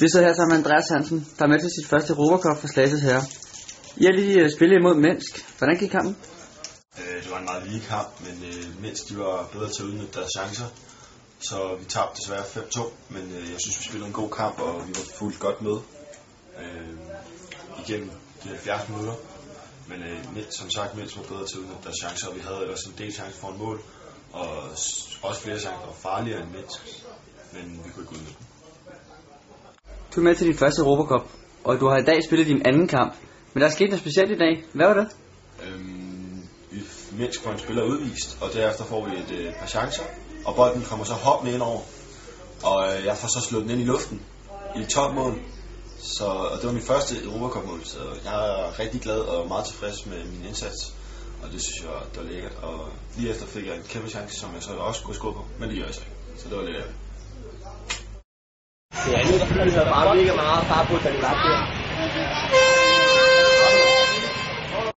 Vi sidder her sammen med Andreas Hansen, der er med til sit første Europa Cup for Slagelse Herre. I har lige spillet imod Minsk. Hvordan gik kampen? Det var en meget lige kamp, men Minsk de var bedre til at udnytte deres chancer. Så vi tabte desværre 5-2, men jeg synes vi spillede en god kamp, og vi var fuldt godt med igennem de 70 minutter. Men som sagt, Minsk var bedre til at udnytte deres chancer, og vi havde også en del chancer for en mål. Og også flere chancer, der var farligere end Minsk, men vi kunne ikke udnytte dem. Du er med til din første Europa Cup, og du har i dag spillet din anden kamp. Men der er sket noget specielt i dag. Hvad var det? Minsk får en spiller udvist, og derefter får vi et par chancer. Og bolden kommer så hoppende ind over, og jeg får så slået den ind i luften i topmål. Og det var min første Europa Cup mål, så jeg er rigtig glad og meget tilfreds med min indsats. Og det synes jeg, det var lækkert. Og lige efter fik jeg en kæmpe chance, som jeg så også kunne skubbe på, men det gjorde jeg så ikke. Så det var lidt ærgerligt. Det andet, der fylder bare mega meget, bare på den lap der.